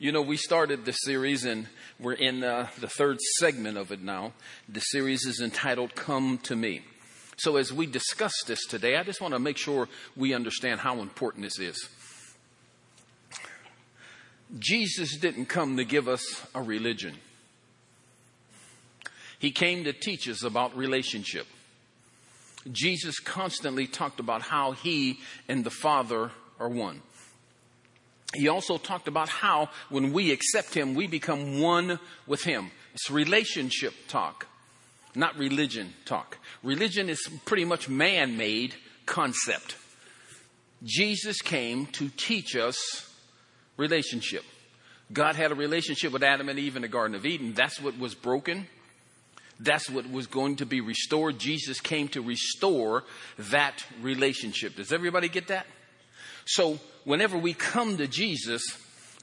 You know, we started this series and we're in the third segment of it now. The series is entitled Come to Me. So as we discuss this today, I just want to make sure we understand how important this is. Jesus didn't come to give us a religion. He came to teach us about relationship. Jesus constantly talked about how he and the Father are one. He also talked about how when we accept him, we become one with him. It's relationship talk, not religion talk. Religion is pretty much man-made concept. Jesus came to teach us relationship. God had a relationship with Adam and Eve in the Garden of Eden. That's what was broken. That's what was going to be restored. Jesus came to restore that relationship. Does everybody get that? So whenever we come to Jesus,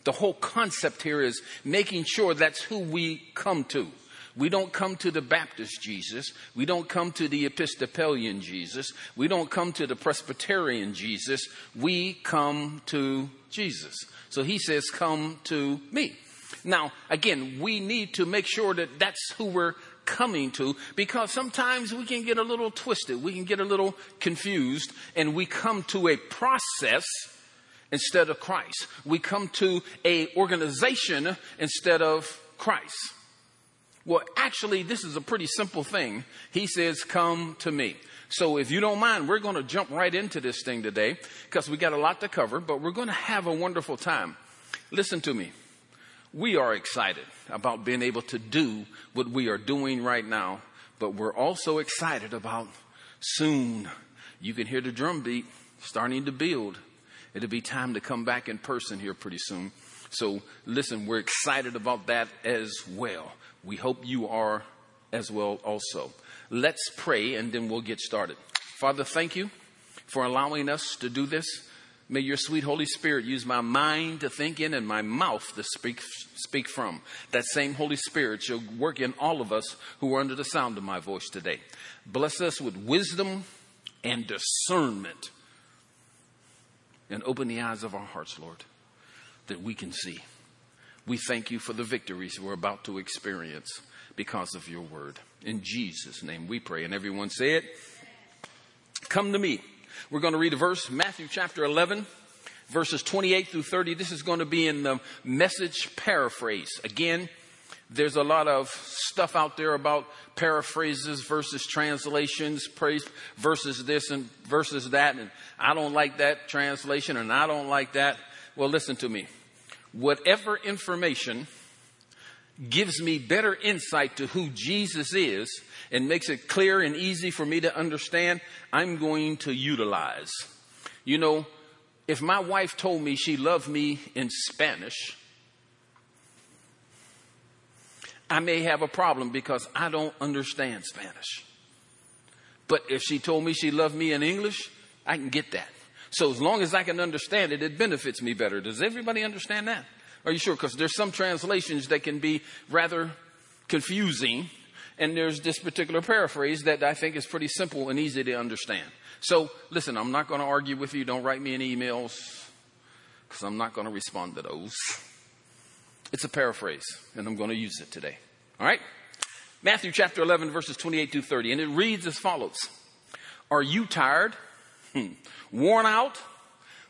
the whole concept here is making sure that's who we come to. We don't come to the Baptist Jesus. We don't come to the Episcopalian Jesus. We don't come to the Presbyterian Jesus. We come to Jesus. So he says, come to me. Now, again, we need to make sure that that's who we're coming to, because sometimes we can get a little twisted. We can get a little confused, and we come to a process instead of Christ. We come to an organization instead of Christ. Well, actually, this is a pretty simple thing. He says, come to me. So if you don't mind, we're going to jump right into this thing today because we got a lot to cover, but we're going to have a wonderful time. Listen to me. We are excited about being able to do what we are doing right now, but we're also excited about soon. You can hear the drumbeat starting to build. It'll be time to come back in person here pretty soon. So listen, we're excited about that as well. We hope you are as well also. Let's pray and then we'll get started. Father, thank you for allowing us to do this. May your sweet Holy Spirit use my mind to think in and my mouth to speak from. That same Holy Spirit shall work in all of us who are under the sound of my voice today. Bless us with wisdom and discernment. And open the eyes of our hearts, Lord, that we can see. We thank you for the victories we're about to experience because of your word. In Jesus' name we pray. And everyone say it. Come to me. We're going to read a verse, Matthew chapter 11, verses 28 through 30. This is going to be in the Message paraphrase. Again, there's a lot of stuff out there about paraphrases versus translations, praise versus this and versus that. And I don't like that translation and I don't like that. Well, listen to me. Whatever information gives me better insight to who Jesus is and makes it clear and easy for me to understand, I'm going to utilize. You know, if my wife told me she loved me in Spanish, I may have a problem because I don't understand Spanish. But if she told me she loved me in English, I can get that. So as long as I can understand it, it benefits me better. Does everybody understand that? Are you sure? Because there's some translations that can be rather confusing. And there's this particular paraphrase that I think is pretty simple and easy to understand. So listen, I'm not going to argue with you. Don't write me any emails because I'm not going to respond to those. It's a paraphrase and I'm going to use it today. All right. Matthew chapter 11, verses 28 through 30. And it reads as follows. Are you tired, worn out,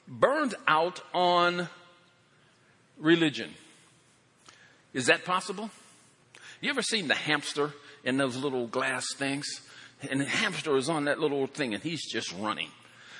burned out on religion? Is that possible? You ever seen the hamster in those little glass things? And the hamster is on that little thing and he's just running.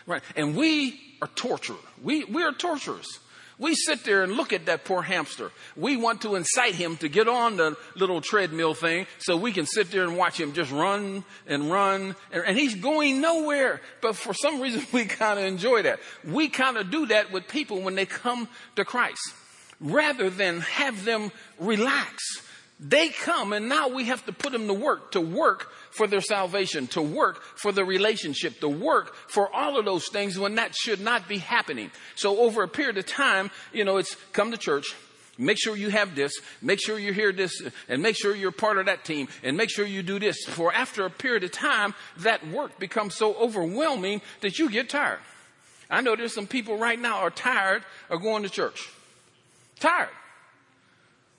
Right. And we are torturers. We are torturers. We sit there and look at that poor hamster. We want to incite him to get on the little treadmill thing so we can sit there and watch him just run and run. And he's going nowhere. But for some reason, we kind of enjoy that. We kind of do that with people when they come to Christ. Rather than have them relax, they come and now we have to put them to work for their salvation, to work for the relationship, to work for all of those things when that should not be happening. So over a period of time, you know, it's come to church, make sure you have this, make sure you hear this, and make sure you're part of that team, and make sure you do this. For after a period of time, that work becomes so overwhelming that you get tired. I know there's some people right now are tired of going to church. Tired.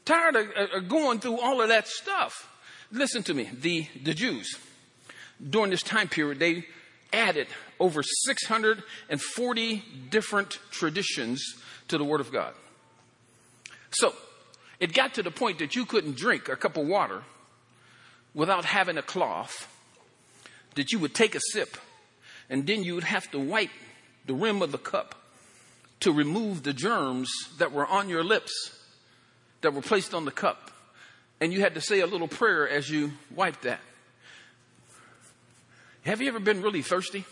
tired of going through all of that stuff. Listen to me. The Jews, during this time period, they added over 640 different traditions to the Word of God. So it got to the point that you couldn't drink a cup of water without having a cloth that you would take a sip, and then you would have to wipe the rim of the cup to remove the germs that were on your lips, that were placed on the cup. And you had to say a little prayer as you wiped that. Have you ever been really thirsty?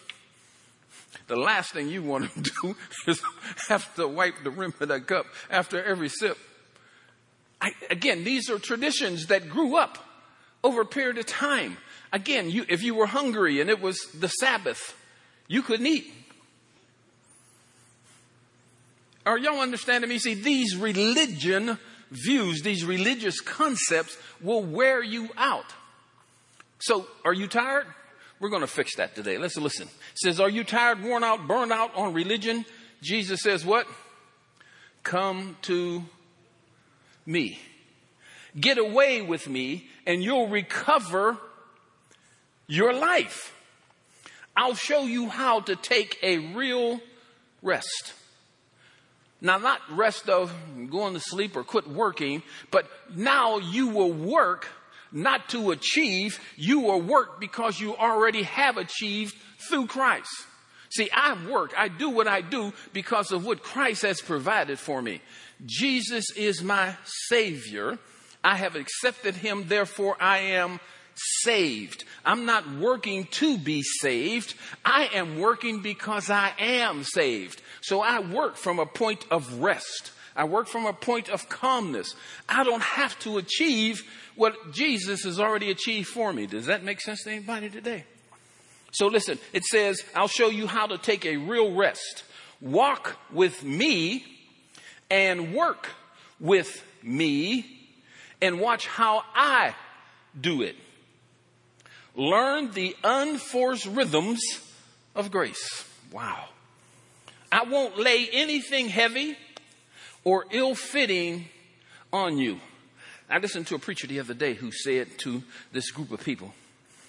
The last thing you want to do is have to wipe the rim of that cup after every sip. Again, these are traditions that grew up over a period of time. Again, if you were hungry and it was the Sabbath, you couldn't eat. Are y'all understanding me? See, these religion views, these religious concepts will wear you out. So, are you tired? We're going to fix that today. Let's listen. It says, are you tired, worn out, burned out on religion? Jesus says what? Come to me. Get away with me and you'll recover your life. I'll show you how to take a real rest. Now, not rest of going to sleep or quit working, but now you will work not to achieve, you will work because you already have achieved through Christ. See, I work, I do what I do because of what Christ has provided for me. Jesus is my Savior. I have accepted Him, therefore I am saved. I'm not working to be saved. I am working because I am saved. So I work from a point of rest. I work from a point of calmness. I don't have to achieve what Jesus has already achieved for me. Does that make sense to anybody today? So listen, it says, I'll show you how to take a real rest. Walk with me and work with me and watch how I do it. Learn the unforced rhythms of grace. Wow. I won't lay anything heavy or ill-fitting on you. I listened to a preacher the other day who said to this group of people,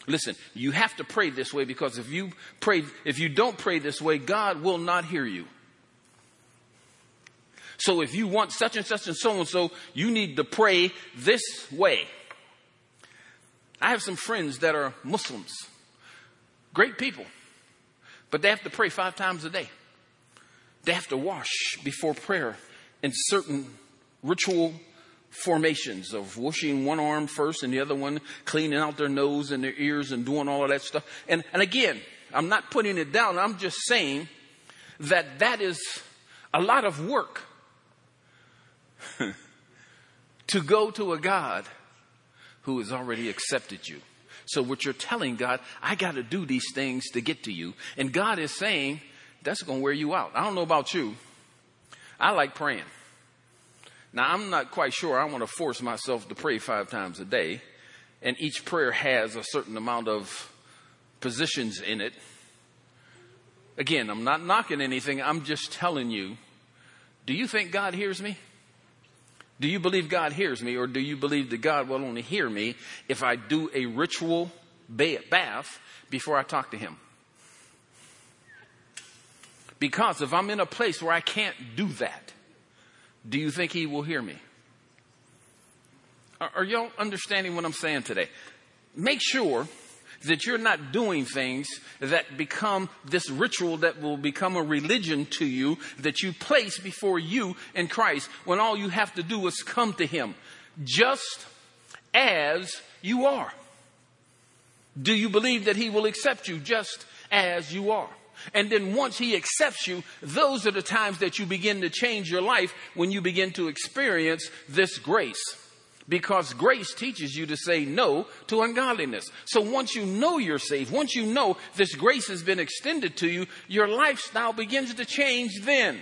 listen, you have to pray this way because if you don't pray this way, God will not hear you. So if you want such and such and so, you need to pray this way. I have some friends that are Muslims, great people, but they have to pray 5 times a day. They have to wash before prayer in certain ritual formations of washing one arm first and the other one, cleaning out their nose and their ears and doing all of that stuff. And again, I'm not putting it down. I'm just saying that is a lot of work to go to a God who has already accepted you. So what you're telling God, I got to do these things to get to you. And God is saying, that's going to wear you out. I don't know about you. I like praying. Now, I'm not quite sure I want to force myself to pray 5 times a day. And each prayer has a certain amount of positions in it. Again, I'm not knocking anything. I'm just telling you, do you think God hears me? Do you believe God hears me, or do you believe that God will only hear me if I do a ritual bath before I talk to Him? Because if I'm in a place where I can't do that, do you think He will hear me? Are y'all understanding what I'm saying today? Make sure that you're not doing things that become this ritual that will become a religion to you that you place before you in Christ when all you have to do is come to Him just as you are. Do you believe that He will accept you just as you are? And then once He accepts you, those are the times that you begin to change your life when you begin to experience this grace. Because grace teaches you to say no to ungodliness. So once you know you're saved, once you know this grace has been extended to you, your lifestyle begins to change then.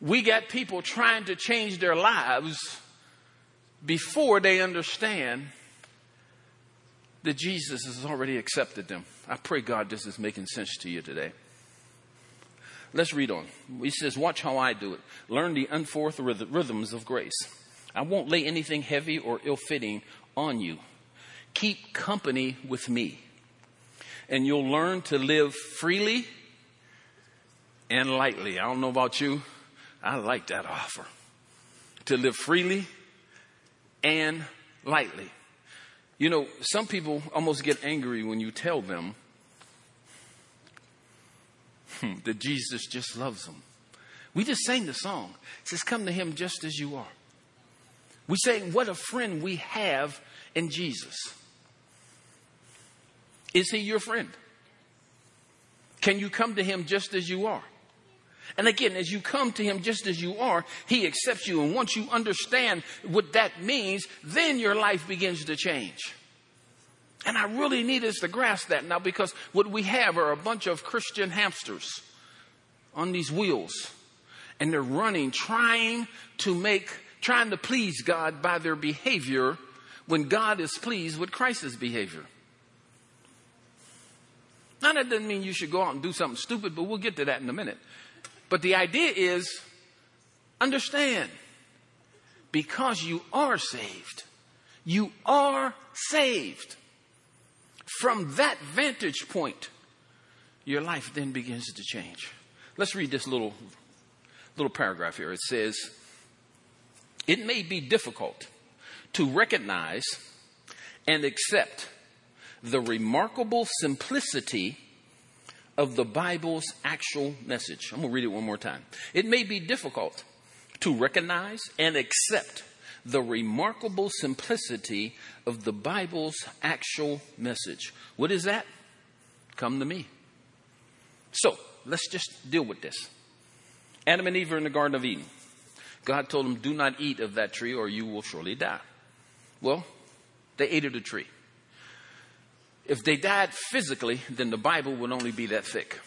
We got people trying to change their lives before they understand that Jesus has already accepted them. I pray, God, this is making sense to you today. Let's read on. He says, watch how I do it. Learn the unforced rhythms of grace. I won't lay anything heavy or ill-fitting on you. Keep company with me, and you'll learn to live freely and lightly. I don't know about you. I like that offer. To live freely and lightly. You know, some people almost get angry when you tell them that Jesus just loves them. We just sang the song. It says, come to him just as you are. We say, what a friend we have in Jesus. Is he your friend? Can you come to him just as you are? And again, as you come to him just as you are, he accepts you. And once you understand what that means, then your life begins to change. And I really need us to grasp that now, because what we have are a bunch of Christian hamsters on these wheels. And they're running, trying to please God by their behavior, when God is pleased with Christ's behavior. Now, that doesn't mean you should go out and do something stupid, but we'll get to that in a minute. But the idea is, understand, because you are saved. You are saved. From that vantage point, your life then begins to change. Let's read this little paragraph here. It says, it may be difficult to recognize and accept the remarkable simplicity of the Bible's actual message. I'm going to read it one more time. It may be difficult to recognize and accept the remarkable simplicity of the Bible's actual message. What is that? Come to me. So let's just deal with this. Adam and Eve are in the Garden of Eden. God told them, do not eat of that tree or you will surely die. Well, they ate of the tree. If they died physically, then the Bible would only be that thick,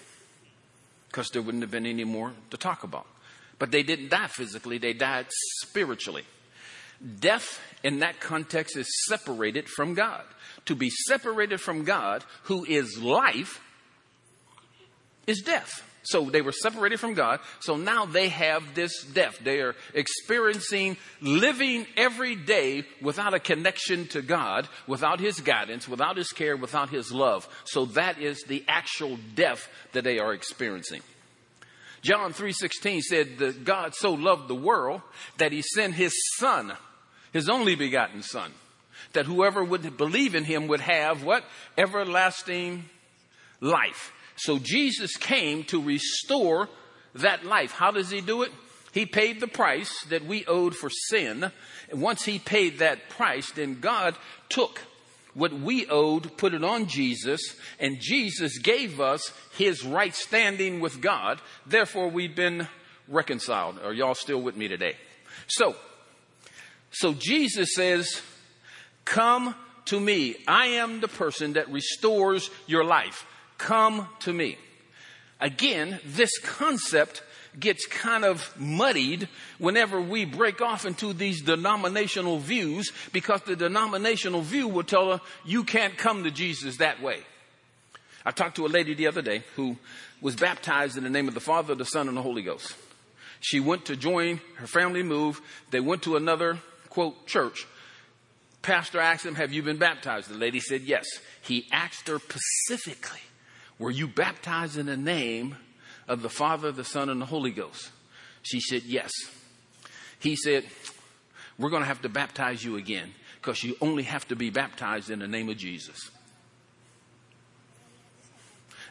because there wouldn't have been any more to talk about. But they didn't die physically. They died spiritually. Death in that context is separated from God. To be separated from God, who is life, is death. So they were separated from God. So now they have this death. They are experiencing living every day without a connection to God, without his guidance, without his care, without his love. So that is the actual death that they are experiencing. John 3:16 said that God so loved the world that he sent his son, his only begotten son, that whoever would believe in him would have what? Everlasting life. So Jesus came to restore that life. How does he do it? He paid the price that we owed for sin. And once he paid that price, then God took what we owed, put it on Jesus, and Jesus gave us his right standing with God. Therefore, we've been reconciled. Are y'all still with me today? So Jesus says, come to me. I am the person that restores your life. Come to me. Again, this concept gets kind of muddied whenever we break off into these denominational views, because the denominational view will tell us you can't come to Jesus that way. I talked to a lady the other day who was baptized in the name of the Father, the Son, and the Holy Ghost. She went to join her family move. They went to another, quote, church. Pastor asked him, have you been baptized? The lady said yes. He asked her specifically, were you baptized in the name of the Father, the Son, and the Holy Ghost? She said, yes. He said, we're going to have to baptize you again, because you only have to be baptized in the name of Jesus.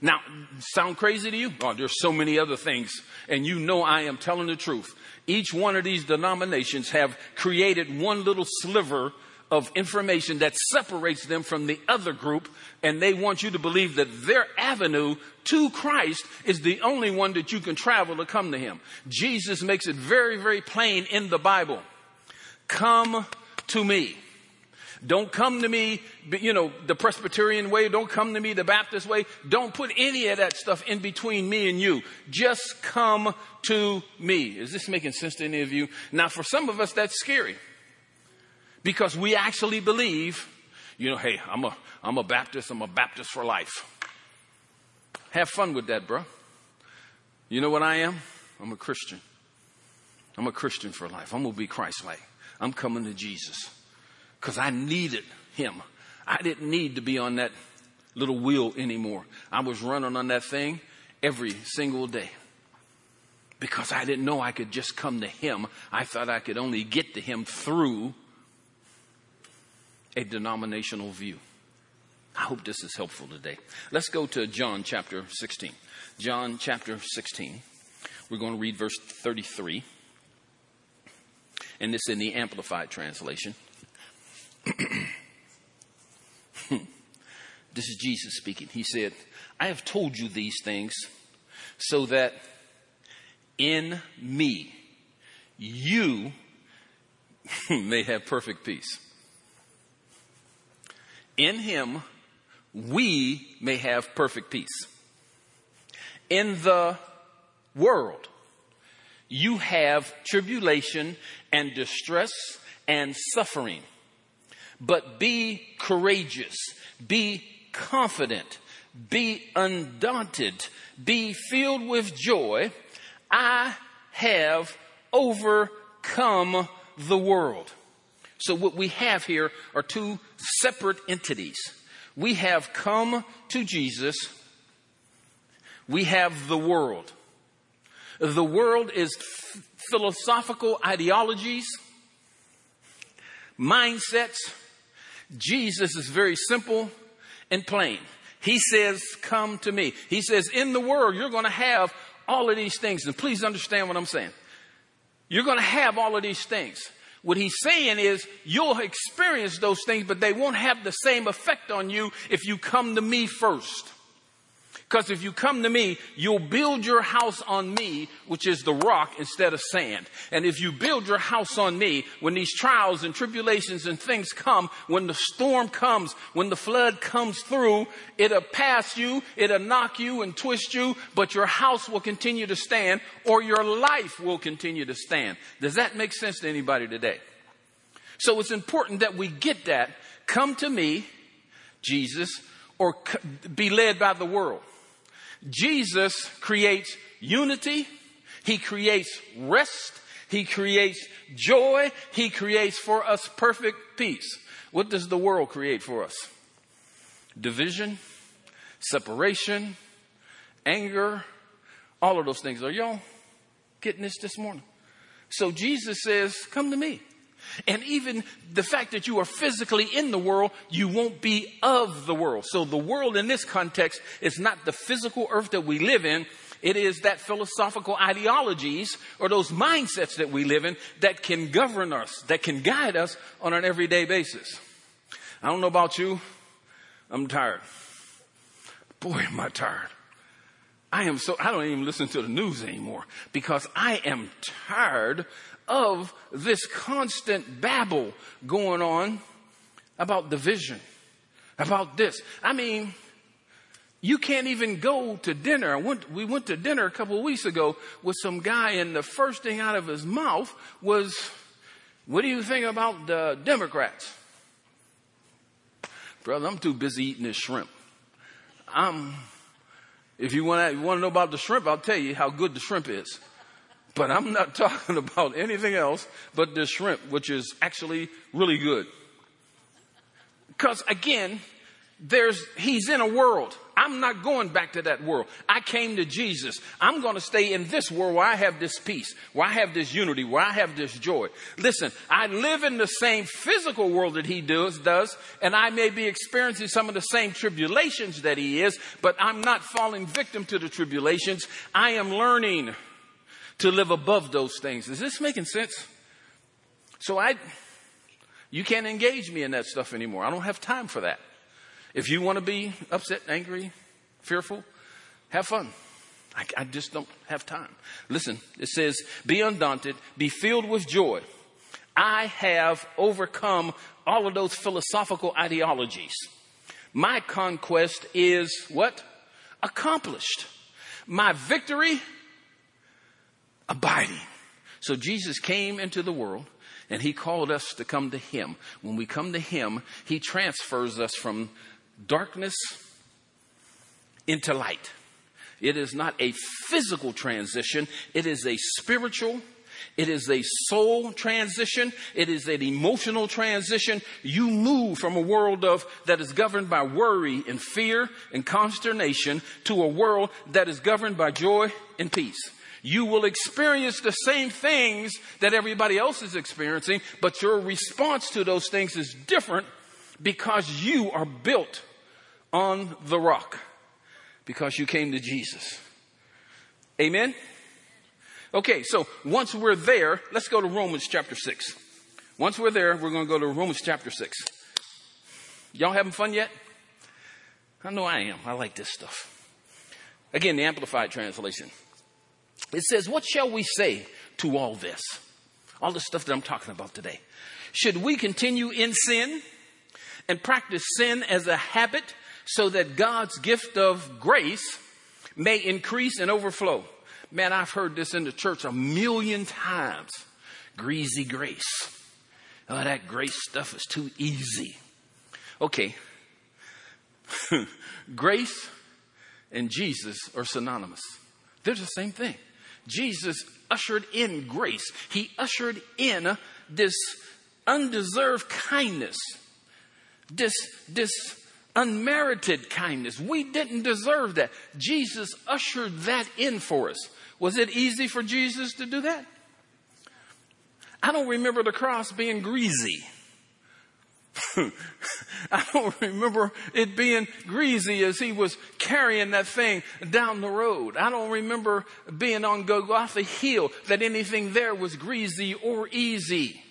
Now, sound crazy to you? Oh, there's so many other things. And you know I am telling the truth. Each one of these denominations have created one little sliver of information that separates them from the other group, and they want you to believe that their avenue to Christ is the only one that you can travel to come to him. Jesus makes it very, very plain in the Bible. Come to me. Don't come to me, you know, the Presbyterian way. Don't come to me the Baptist way. Don't put any of that stuff in between me and you. Just come to me. Is this making sense to any of you? Now, for some of us, that's scary. Because we actually believe, you know, hey, I'm a Baptist. I'm a Baptist for life. Have fun with that, bro. You know what I am? I'm a Christian. I'm a Christian for life. I'm going to be Christ-like. I'm coming to Jesus because I needed him. I didn't need to be on that little wheel anymore. I was running on that thing every single day because I didn't know I could just come to him. I thought I could only get to him through a denominational view. I hope this is helpful today. Let's go to John chapter 16. John chapter 16. We're going to read verse 33. And this is in the Amplified translation. This is Jesus speaking. He said, I have told you these things so that in me you may have perfect peace. In him we may have perfect peace. In the world, you have tribulation and distress and suffering. But be courageous, be confident, be undaunted, be filled with joy. I have overcome the world. So what we have here are two separate entities. We have come to Jesus. We have the world. The world is philosophical ideologies, mindsets. Jesus is very simple and plain. He says, come to me. He says, in the world, you're going to have all of these things. And please understand what I'm saying. You're going to have all of these things. What he's saying is you'll experience those things, but they won't have the same effect on you if you come to me first. Because if you come to me, you'll build your house on me, which is the rock instead of sand. And if you build your house on me, when these trials and tribulations and things come, when the storm comes, when the flood comes through, it'll pass you, it'll knock you and twist you, but your house will continue to stand, or your life will continue to stand. Does that make sense to anybody today? So it's important that we get that. Come to me, Jesus, or be led by the world. Jesus creates unity. He creates rest. He creates joy. He creates for us perfect peace. What does the world create for us? Division, separation, anger, all of those things. Are y'all getting this morning? So Jesus says, come to me. And even the fact that you are physically in the world, you won't be of the world. So the world in this context is not the physical earth that we live in. It is that philosophical ideologies or those mindsets that we live in that can govern us, that can guide us on an everyday basis. I don't know about you. I'm tired. Boy, am I tired. I don't even listen to the news anymore because I am tired of this constant babble going on about division, about this. I mean, you can't even go to dinner. We went to dinner a couple of weeks ago with some guy, and the first thing out of his mouth was, what do you think about the Democrats? Brother, I'm too busy eating this shrimp. If you want to know about the shrimp, I'll tell you how good the shrimp is. But I'm not talking about anything else but the shrimp, which is actually really good. Because again, he's in a world. I'm not going back to that world. I came to Jesus. I'm going to stay in this world where I have this peace, where I have this unity, where I have this joy. Listen, I live in the same physical world that he does, and I may be experiencing some of the same tribulations that he is, but I'm not falling victim to the tribulations. I am learning to live above those things. Is this making sense? So you can't engage me in that stuff anymore. I don't have time for that. If you want to be upset, angry, fearful, have fun. I just don't have time. Listen, it says, be undaunted, be filled with joy. I have overcome all of those philosophical ideologies. My conquest is what? Accomplished. My victory, abiding. So Jesus came into the world. And he called us to come to him. When we come to him, he transfers us from darkness into light. It is not a physical transition. It is a spiritual It is a soul transition. It is an emotional transition. You move from a world that is governed by worry and fear and consternation to a world that is governed by joy and peace. You will experience the same things that everybody else is experiencing, but your response to those things is different because you are built on the rock, because you came to Jesus. Amen? Okay, so once we're there, let's go to Romans chapter 6. Once we're there, we're going to go to Romans chapter 6. Y'all having fun yet? I know I am. I like this stuff. Again, the Amplified Translation. It says, what shall we say to all this? All the stuff that I'm talking about today. Should we continue in sin and practice sin as a habit so that God's gift of grace may increase and overflow? Man, I've heard this in the church 1,000,000 times. Greasy grace. Oh, that grace stuff is too easy. Okay. Grace and Jesus are synonymous. They're the same thing. Jesus ushered in grace. He ushered in this undeserved kindness, this unmerited kindness. We didn't deserve that. Jesus ushered that in for us. Was it easy for Jesus to do that? I don't remember the cross being greasy. I don't remember it being greasy as he was carrying that thing down the road. I don't remember being on Golgotha Hill that anything there was greasy or easy.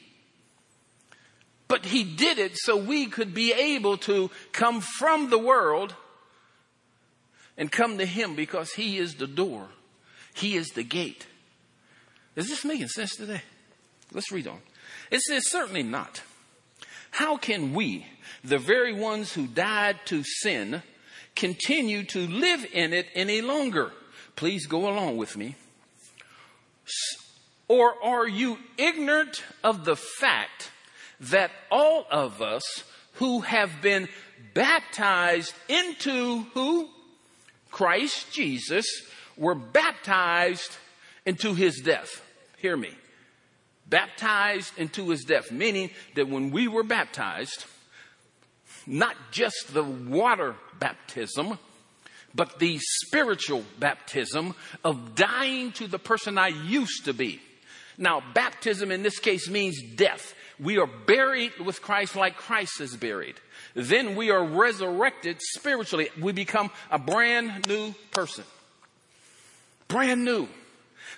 But he did it so we could be able to come from the world and come to him, because he is the door. He is the gate. Is this making sense today? Let's read on. It says, certainly not. How can we, the very ones who died to sin, continue to live in it any longer? Please go along with me. Or are you ignorant of the fact that all of us who have been baptized into who? Christ Jesus, were baptized into his death. Hear me. Baptized into his death, meaning that when we were baptized, not just the water baptism, but the spiritual baptism of dying to the person I used to be. Now, baptism in this case means death. We are buried with Christ like Christ is buried. Then we are resurrected spiritually. We become a brand new person. Brand new.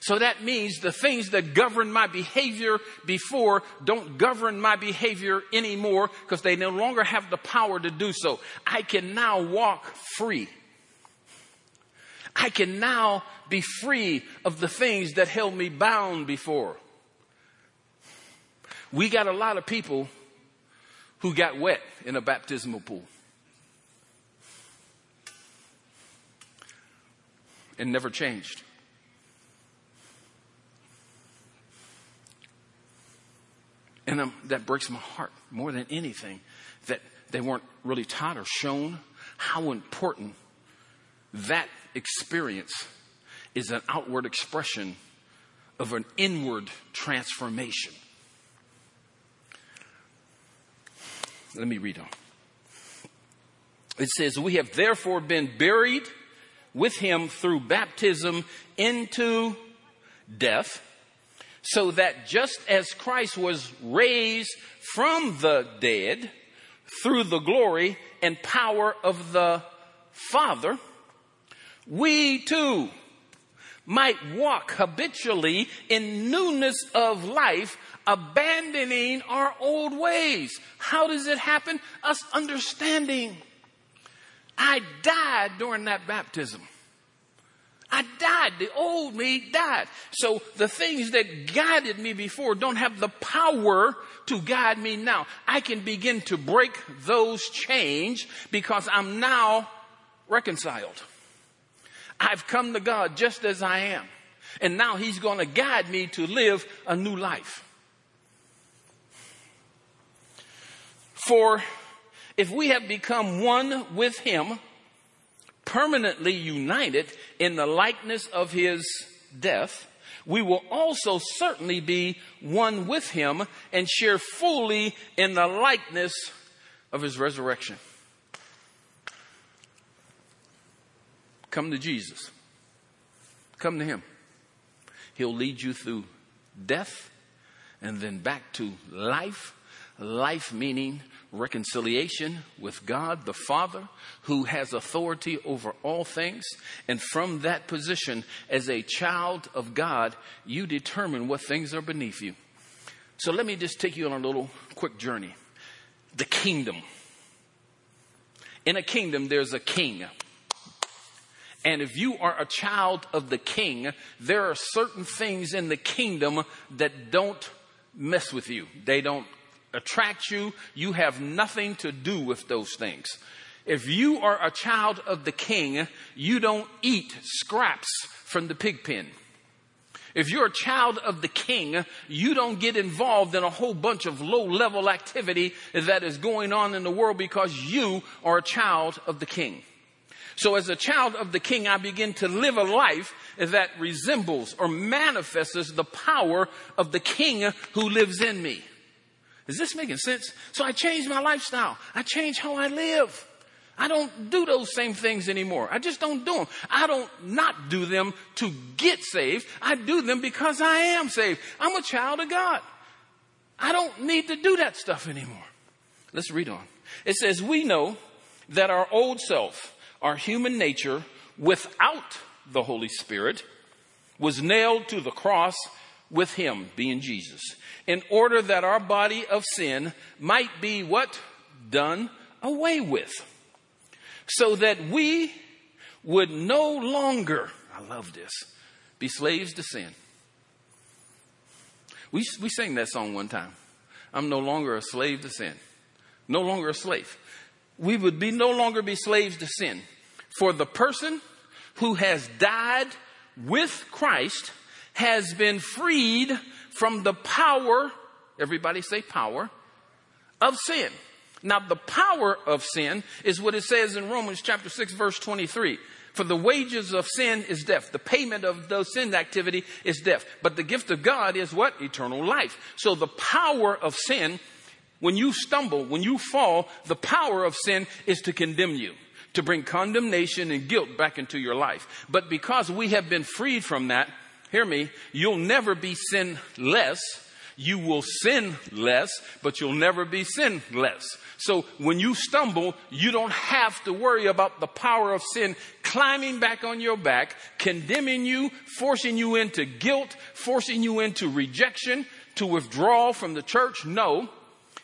So that means the things that governed my behavior before don't govern my behavior anymore, because they no longer have the power to do so. I can now walk free. I can now be free of the things that held me bound before. We got a lot of people who got wet in a baptismal pool and never changed. And that breaks my heart more than anything, that they weren't really taught or shown how important that experience is, an outward expression of an inward transformation. Let me read on. It says, we have therefore been buried with him through baptism into death, so that just as Christ was raised from the dead through the glory and power of the Father, we too might walk habitually in newness of life, abandoning our old ways. How does it happen? Us understanding. I died during that baptism. I died. The old me died. So the things that guided me before don't have the power to guide me now. I can begin to break those chains because I'm now reconciled. I've come to God just as I am. And now he's going to guide me to live a new life. For if we have become one with him, permanently united in the likeness of his death, we will also certainly be one with him and share fully in the likeness of his resurrection. Come to Jesus. Come to him. He'll lead you through death and then back to life. Life meaning reconciliation with God the Father, who has authority over all things. And from that position, as a child of God, you determine what things are beneath you. So let me just take you on a little quick journey. The kingdom. In a kingdom, there's a king. And if you are a child of the king, there are certain things in the kingdom that don't mess with you. They don't attract you. You have nothing to do with those things. If you are a child of the king, you don't eat scraps from the pig pen. If you're a child of the king, you don't get involved in a whole bunch of low-level activity that is going on in the world, because you are a child of the king. So as a child of the king, I begin to live a life that resembles or manifests the power of the king who lives in me. Is this making sense? So I changed my lifestyle. I changed how I live. I don't do those same things anymore. I just don't do them. I don't not do them to get saved. I do them because I am saved. I'm a child of God. I don't need to do that stuff anymore. Let's read on. It says, we know that our old self, our human nature, without the Holy Spirit, was nailed to the cross with him, being Jesus, in order that our body of sin might be what? Done away with. So that we would no longer, I love this, be slaves to sin. We sang that song one time. I'm no longer a slave to sin. No longer a slave. We would be no longer be slaves to sin. For the person who has died with Christ has been freed from the power, everybody say power, of sin. Now the power of sin is what it says in Romans chapter 6 verse 23. For the wages of sin is death. The payment of those sin activity is death. But the gift of God is what? Eternal life. So the power of sin, when you stumble, when you fall, the power of sin is to condemn you, to bring condemnation and guilt back into your life. But because we have been freed from that, hear me, you'll never be sinless. You will sin less, but you'll never be sinless. So when you stumble, you don't have to worry about the power of sin climbing back on your back, condemning you, forcing you into guilt, forcing you into rejection, to withdraw from the church. No,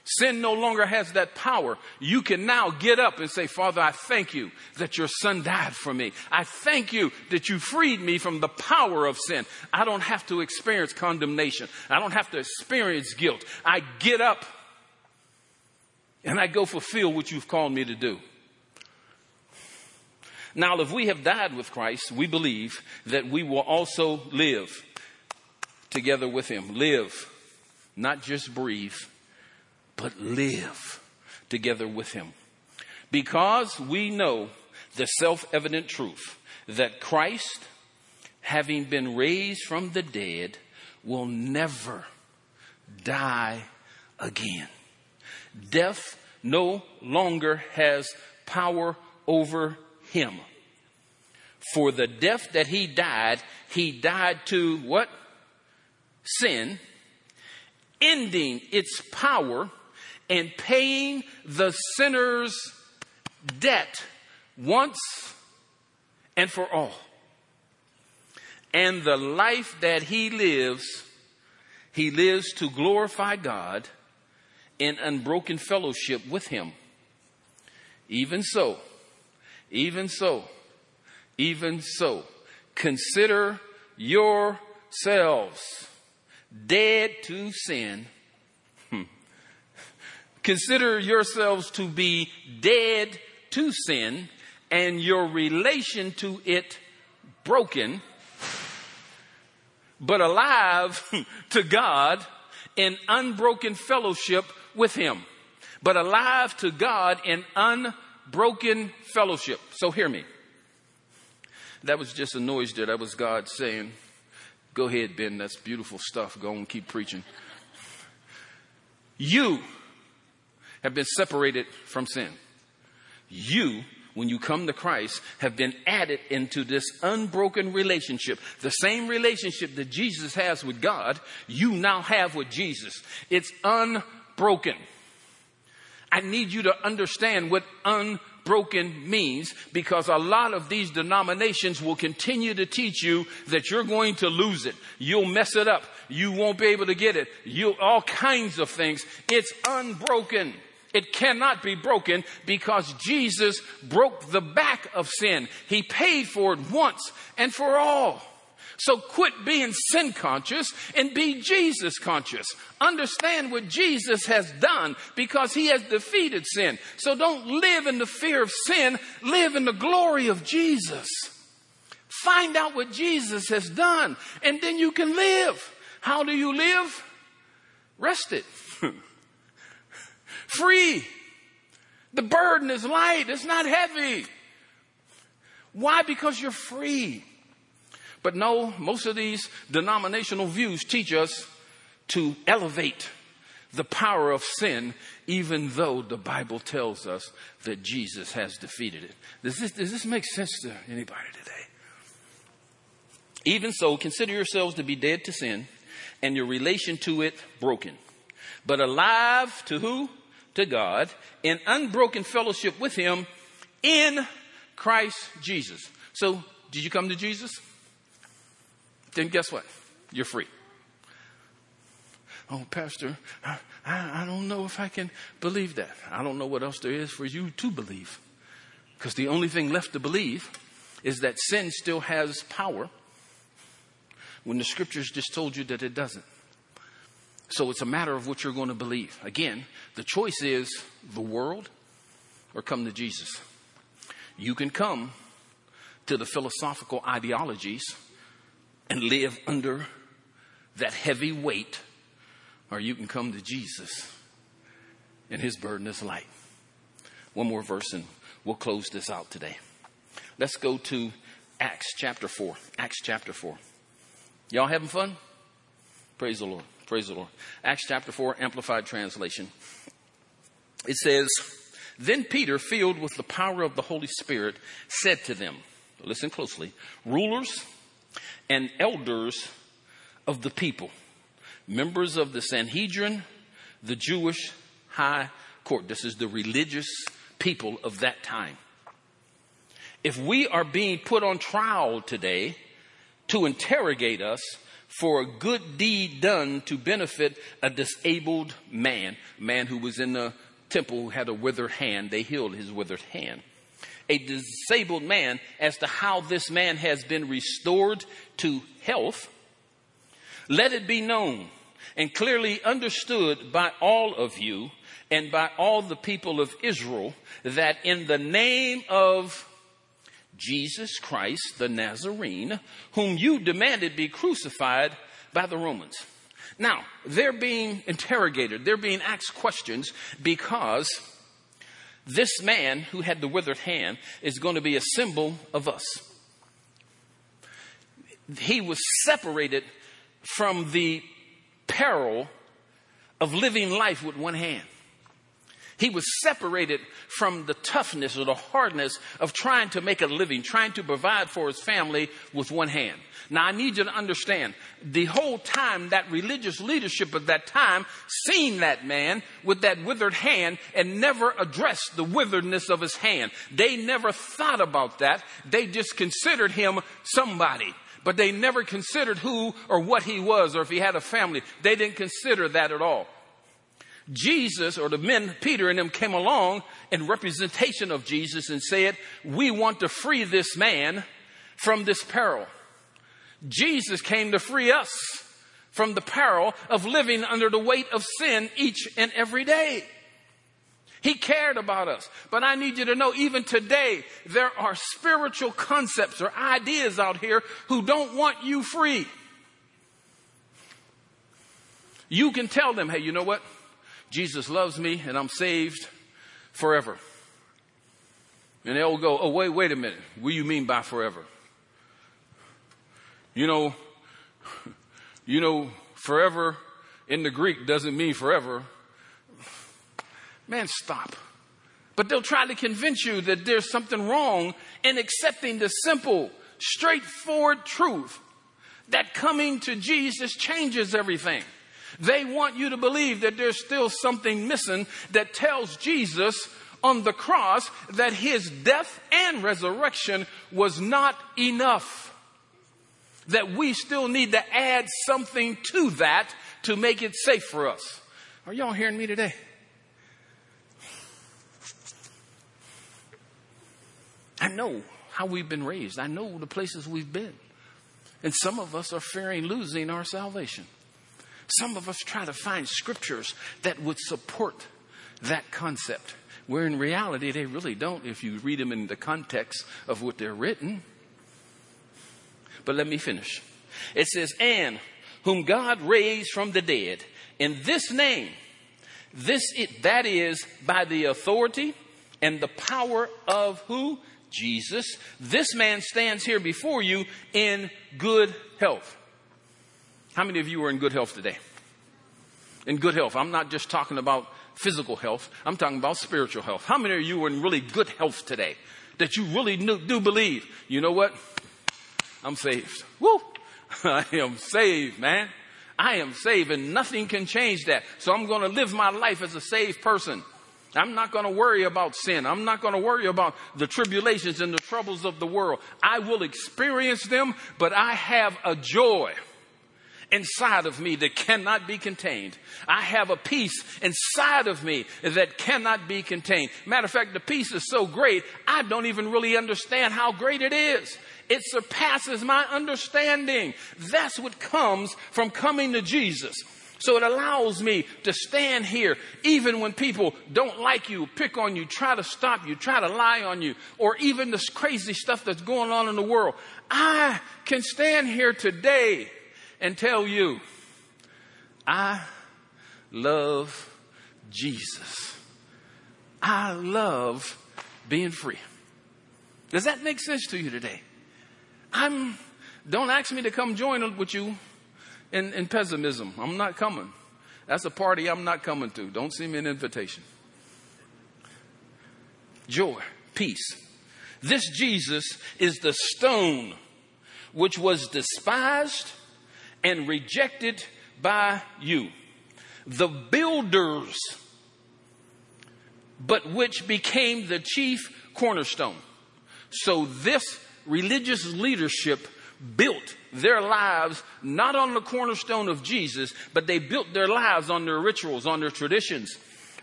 sin no longer has that power. You can now get up and say, Father, I thank you that your son died for me. I thank you that you freed me from the power of sin. I don't have to experience condemnation. I don't have to experience guilt. I get up and I go fulfill what you've called me to do. Now, if we have died with Christ, we believe that we will also live together with him. Live, not just breathe, but live together with him. Because we know the self-evident truth that Christ, having been raised from the dead, will never die again. Death no longer has power over him. For the death that he died to what? Sin, ending its power and paying the sinner's debt once and for all. And the life that he lives to glorify God in unbroken fellowship with him. Even so, consider yourselves dead to sin. Consider yourselves to be dead to sin, and your relation to it broken, but alive to God in unbroken fellowship with him. But alive to God in unbroken fellowship. So hear me. That was just a noise there. That was God saying, Go ahead, Ben. That's beautiful stuff. Go on, keep preaching. You have been separated from sin. You, when you come to Christ, have been added into this unbroken relationship. The same relationship that Jesus has with God, you now have with Jesus. It's unbroken. I need you to understand what unbroken means, because a lot of these denominations will continue to teach you that you're going to lose it. You'll mess it up. You won't be able to get it. You'll all kinds of things. It's unbroken. It cannot be broken because Jesus broke the back of sin. He paid for it once and for all. So quit being sin conscious and be Jesus conscious. Understand what Jesus has done, because he has defeated sin. So don't live in the fear of sin. Live in the glory of Jesus. Find out what Jesus has done, and then you can live. How do you live? Rested. Free. The burden is light. It's not heavy. Why? Because you're free. But no, most of these denominational views teach us to elevate the power of sin, even though the Bible tells us that Jesus has defeated it. Does this make sense to anybody today? Even so, consider yourselves to be dead to sin and your relation to it broken, but alive to who? To God, in unbroken fellowship with him in Christ Jesus. So, did you come to Jesus? Then guess what? You're free. Oh, Pastor, I don't know if I can believe that. I don't know what else there is for you to believe. Because the only thing left to believe is that sin still has power, when the scriptures just told you that it doesn't. So it's a matter of what you're going to believe. Again, the choice is the world or come to Jesus. You can come to the philosophical ideologies and live under that heavy weight, or you can come to Jesus and his burden is light. One more verse and we'll close this out today. Let's go to Acts chapter 4. Acts chapter 4. Y'all having fun? Praise the Lord. Praise the Lord. Acts chapter 4, Amplified Translation. It says, "Then Peter, filled with the power of the Holy Spirit, said to them," listen closely, "rulers and elders of the people, members of the Sanhedrin, the Jewish high court." This is the religious people of that time. "If we are being put on trial today to interrogate us for a good deed done to benefit a disabled man who was in the temple who had a withered hand, they healed his withered hand. A disabled man, as to how this man has been restored to health, let it be known and clearly understood by all of you and by all the people of Israel that in the name of Jesus Christ, the Nazarene, whom you demanded be crucified by the Romans." Now, they're being interrogated. They're being asked questions because this man who had the withered hand is going to be a symbol of us. He was separated from the peril of living life with one hand. He was separated from the toughness or the hardness of trying to make a living, trying to provide for his family with one hand. Now, I need you to understand, the whole time that religious leadership of that time seen that man with that withered hand and never addressed the witheredness of his hand. They never thought about that. They just considered him somebody. But they never considered who or what he was or if he had a family. They didn't consider that at all. Jesus, or the men, Peter and them, came along in representation of Jesus and said, "We want to free this man from this peril." Jesus came to free us from the peril of living under the weight of sin each and every day. He cared about us. But I need you to know, even today, there are spiritual concepts or ideas out here who don't want you free. You can tell them, "Hey, you know what? Jesus loves me and I'm saved forever." And they'll go, "Oh, wait a minute. What do you mean by forever? You know, You know, forever in the Greek doesn't mean forever. Man, stop. But they'll try to convince you that there's something wrong in accepting the simple, straightforward truth that coming to Jesus changes everything. They want you to believe that there's still something missing that tells Jesus on the cross that his death and resurrection was not enough. That we still need to add something to that to make it safe for us. Are y'all hearing me today? I know how we've been raised. I know the places we've been. And some of us are fearing losing our salvation. Some of us try to find scriptures that would support that concept, where in reality they really don't if you read them in the context of what they're written. But let me finish. It says, "And whom God raised from the dead, in this name," that is by the authority and the power of who? Jesus. "This man stands here before you in good health." How many of you are in good health today? In good health. I'm not just talking about physical health. I'm talking about spiritual health. How many of you are in really good health today? That you really do believe, you know what? I'm saved. Woo! I am saved, man. I am saved and nothing can change that. So I'm going to live my life as a saved person. I'm not going to worry about sin. I'm not going to worry about the tribulations and the troubles of the world. I will experience them, but I have a joy inside of me that cannot be contained. I have a peace inside of me that cannot be contained. Matter of fact, the peace is so great, I don't even really understand how great it is. It surpasses my understanding. That's what comes from coming to Jesus. So it allows me to stand here even when people don't like you, pick on you, try to stop you, try to lie on you, or even this crazy stuff that's going on in the world. I can stand here today and tell you, I love Jesus. I love being free. Does that make sense to you today? Don't ask me to come join with you in pessimism. I'm not coming. That's a party I'm not coming to. Don't send me an invitation. Joy, peace. "This Jesus is the stone which was despised and rejected by you, the builders, but which became the chief cornerstone." So this religious leadership built their lives not on the cornerstone of Jesus, but they built their lives on their rituals, on their traditions,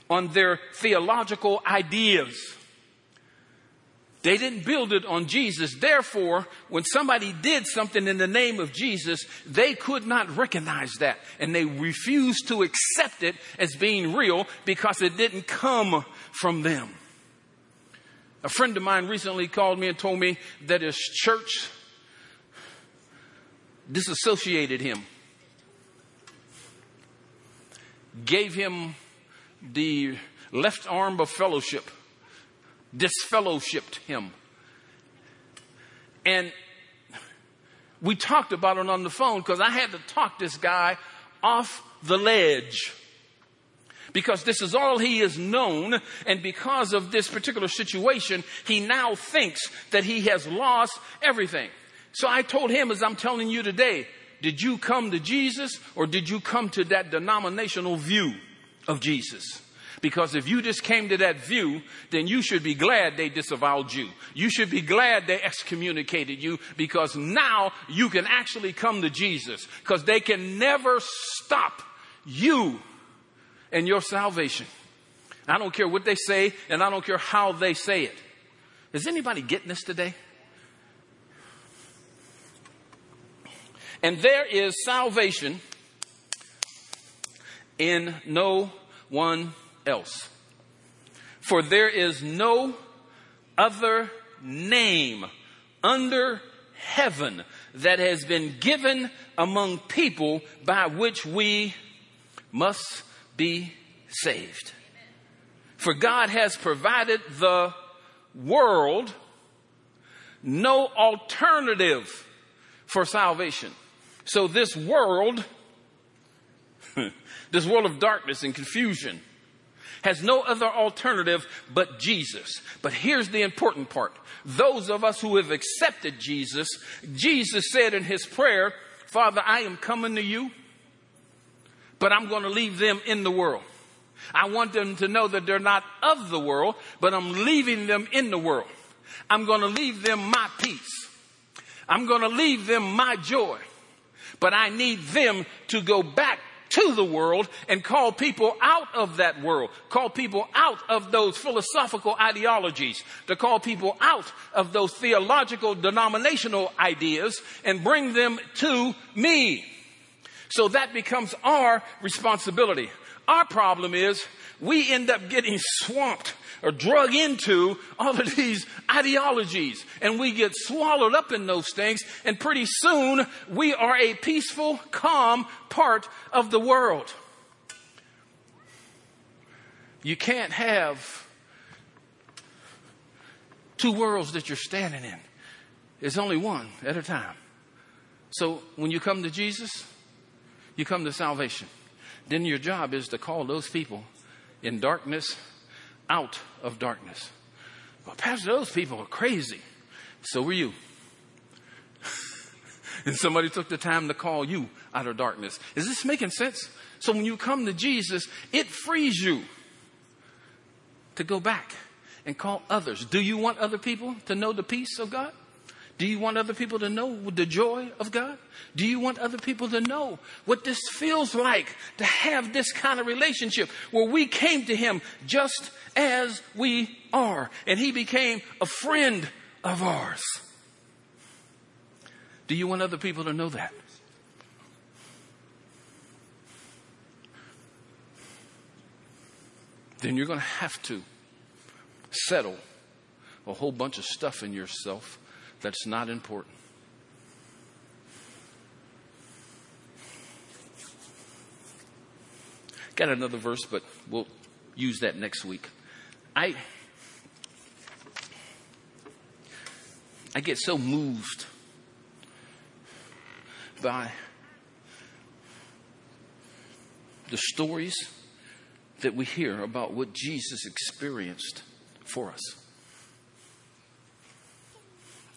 on their theological ideas. They didn't build it on Jesus. Therefore, when somebody did something in the name of Jesus, they could not recognize that. And they refused to accept it as being real because it didn't come from them. A friend of mine recently called me and told me that his church disassociated him, gave him the left arm of fellowship, disfellowshipped him. And we talked about it on the phone because I had to talk this guy off the ledge, because this is all he is known. And because of this particular situation, he now thinks that he has lost everything. So I told him, as I'm telling you today, did you come to Jesus or did you come to that denominational view of Jesus? Because if you just came to that view, then you should be glad they disavowed you. You should be glad they excommunicated you, because now you can actually come to Jesus, because they can never stop you and your salvation. I don't care what they say, and I don't care how they say it. Is anybody getting this today? "And there is salvation in no one else, for there is no other name under heaven that has been given among people by which we must be saved. For God has provided the world no alternative for salvation." So this world of darkness and confusion has no other alternative but Jesus. But here's the important part. Those of us who have accepted Jesus, Jesus said in his prayer, Father, I am coming to you, but I'm going to leave them in the world. I want them to know that they're not of the world, but I'm leaving them in the world. I'm going to leave them my peace. I'm going to leave them my joy. But I need them to go back to the world and call people out of that world, call people out of those philosophical ideologies, to call people out of those theological denominational ideas and bring them to me. So that becomes our responsibility. Our problem is we end up getting swamped or drug into all of these ideologies, and we get swallowed up in those things, and pretty soon we are a peaceful, calm part of the world. You can't have two worlds that you're standing in. It's only one at a time. So when you come to Jesus, you come to salvation. Then your job is to call those people in darkness out of darkness. Well, Pastor, those people are crazy. So were you. And somebody took the time to call you out of darkness. Is this making sense? So when you come to Jesus, it frees you to go back and call others. Do you want other people to know the peace of God? Do you want other people to know the joy of God? Do you want other people to know what this feels like to have this kind of relationship where we came to him just as we are and he became a friend of ours? Do you want other people to know that? Then you're going to have to settle a whole bunch of stuff in yourself that's not important. Got another verse, but we'll use that next week. I get so moved by the stories that we hear about what Jesus experienced for us.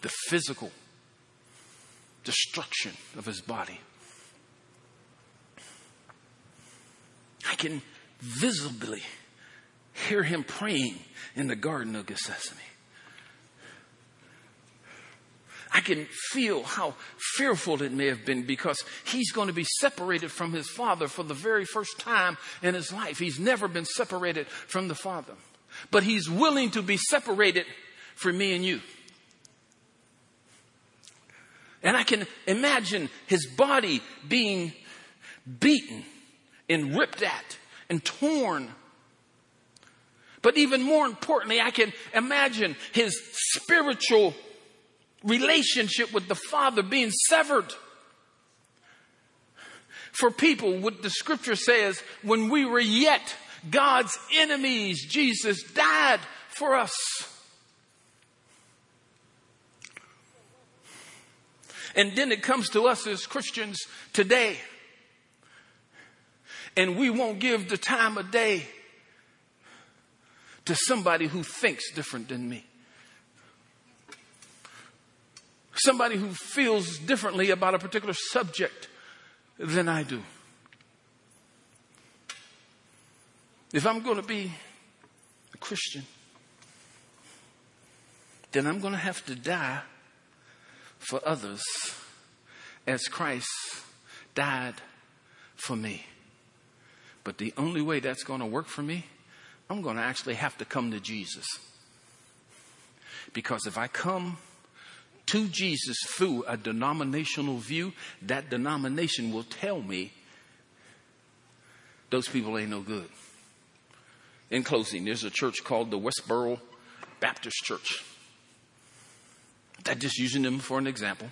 The physical destruction of his body. I can visibly hear him praying in the Garden of Gethsemane. I can feel how fearful it may have been because he's going to be separated from his Father for the very first time in his life. He's never been separated from the Father. But he's willing to be separated from me and you. And I can imagine his body being beaten and ripped at and torn. But even more importantly, I can imagine his spiritual relationship with the Father being severed. For people, what the scripture says, when we were yet God's enemies, Jesus died for us. And then it comes to us as Christians today. And we won't give the time of day to somebody who thinks different than me. Somebody who feels differently about a particular subject than I do. If I'm going to be a Christian, then I'm going to have to die for others as Christ died for me. But the only way that's going to work for me, I'm going to actually have to come to Jesus. Because if I come to Jesus through a denominational view, that denomination will tell me those people ain't no good. In closing, there's a church called the Westboro Baptist Church. I'm just using them for an example.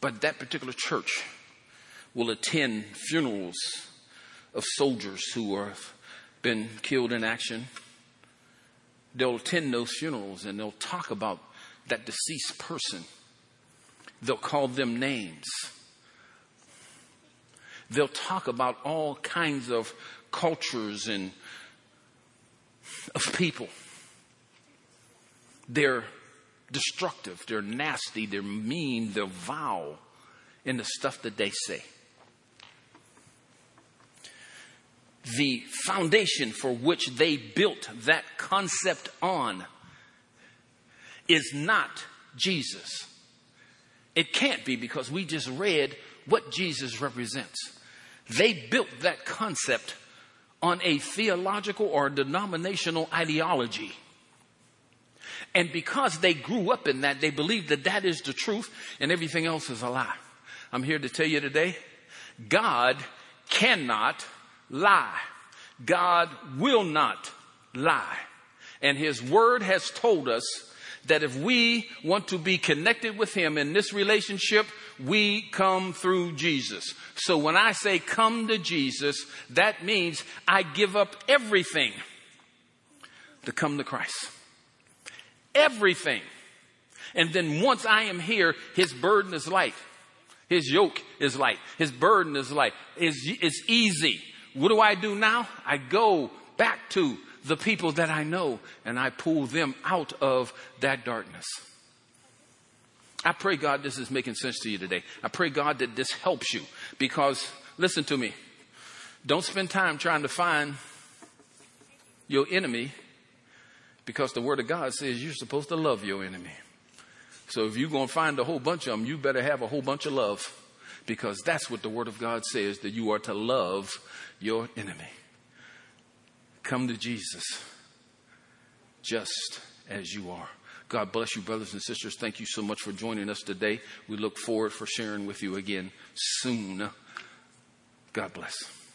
But that particular church will attend funerals of soldiers who have been killed in action. They'll attend those funerals and they'll talk about that deceased person. They'll call them names. They'll talk about all kinds of cultures and of people. They're destructive, they're nasty, they're mean, they're vile in the stuff that they say. The foundation for which they built that concept on is not Jesus. It can't be, because we just read what Jesus represents. They built that concept on a theological or denominational ideology. And because they grew up in that, they believe that that is the truth and everything else is a lie. I'm here to tell you today, God cannot lie. God will not lie. And his word has told us that if we want to be connected with him in this relationship, we come through Jesus. So when I say come to Jesus, that means I give up everything to come to Christ. Everything. And then once I am here, his burden is light. His yoke is light. His burden is light. It's easy. What do I do now? I go back to the people that I know, and I pull them out of that darkness. I pray, God, this is making sense to you today. I pray, God, that this helps you, because listen to me. Don't spend time trying to find your enemy, because the word of God says you're supposed to love your enemy. So if you're going to find a whole bunch of them, you better have a whole bunch of love, because that's what the word of God says, that you are to love your enemy. Come to Jesus just as you are. God bless you, brothers and sisters. Thank you so much for joining us today. We look forward for sharing with you again soon. God bless.